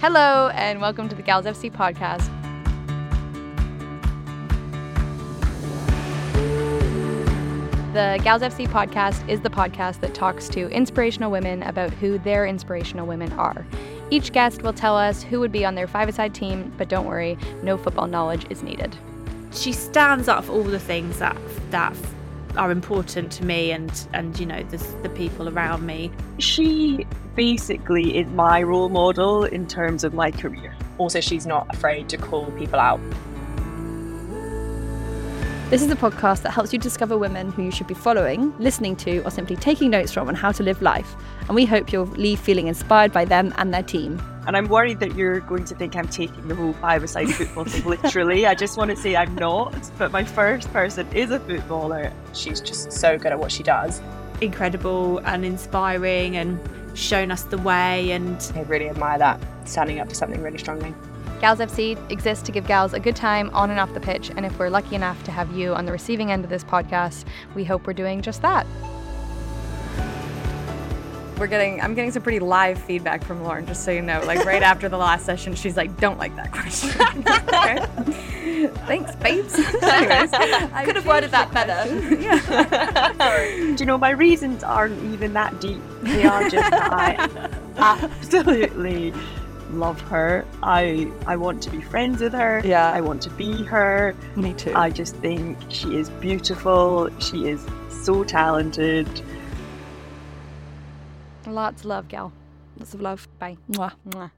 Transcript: Hello, and welcome to the Gals FC podcast. The Gals FC podcast is the podcast that talks to inspirational women about who their inspirational women are. Each guest will tell us who would be on their five-a-side team, but don't worry, no football knowledge is needed. She stands out for all the things that are important to me and you know, the people around me. She basically is my role model in terms of my career. Also, she's not afraid to call people out. This is a podcast that helps you discover women who you should be following, listening to, or simply taking notes from on how to live life. And we hope you'll leave feeling inspired by them and their team. And I'm worried that you're going to think I'm taking the whole five-a-side football thing literally. I just want to say I'm not, but my first person is a footballer. She's just so good at what she does. Incredible and inspiring and shown us the way. And I really admire that, standing up for something really strongly. Gals FC exists to give gals a good time on and off the pitch, and if we're lucky enough to have you on the receiving end of this podcast, we hope we're doing just that. I'm getting some pretty live feedback from Lauren, just so you know. Like right after the last session, she's like, "Don't like that question." Thanks, babes. Anyways, I could have worded that better. Yeah. Do you know, my reasons aren't even that deep. They are just that I absolutely love her. I want to be friends with her. Yeah. I want to be her. Me too. I just think she is beautiful. She is so talented. Lots of love, gal. Lots of love. Bye. Mwah. Mwah.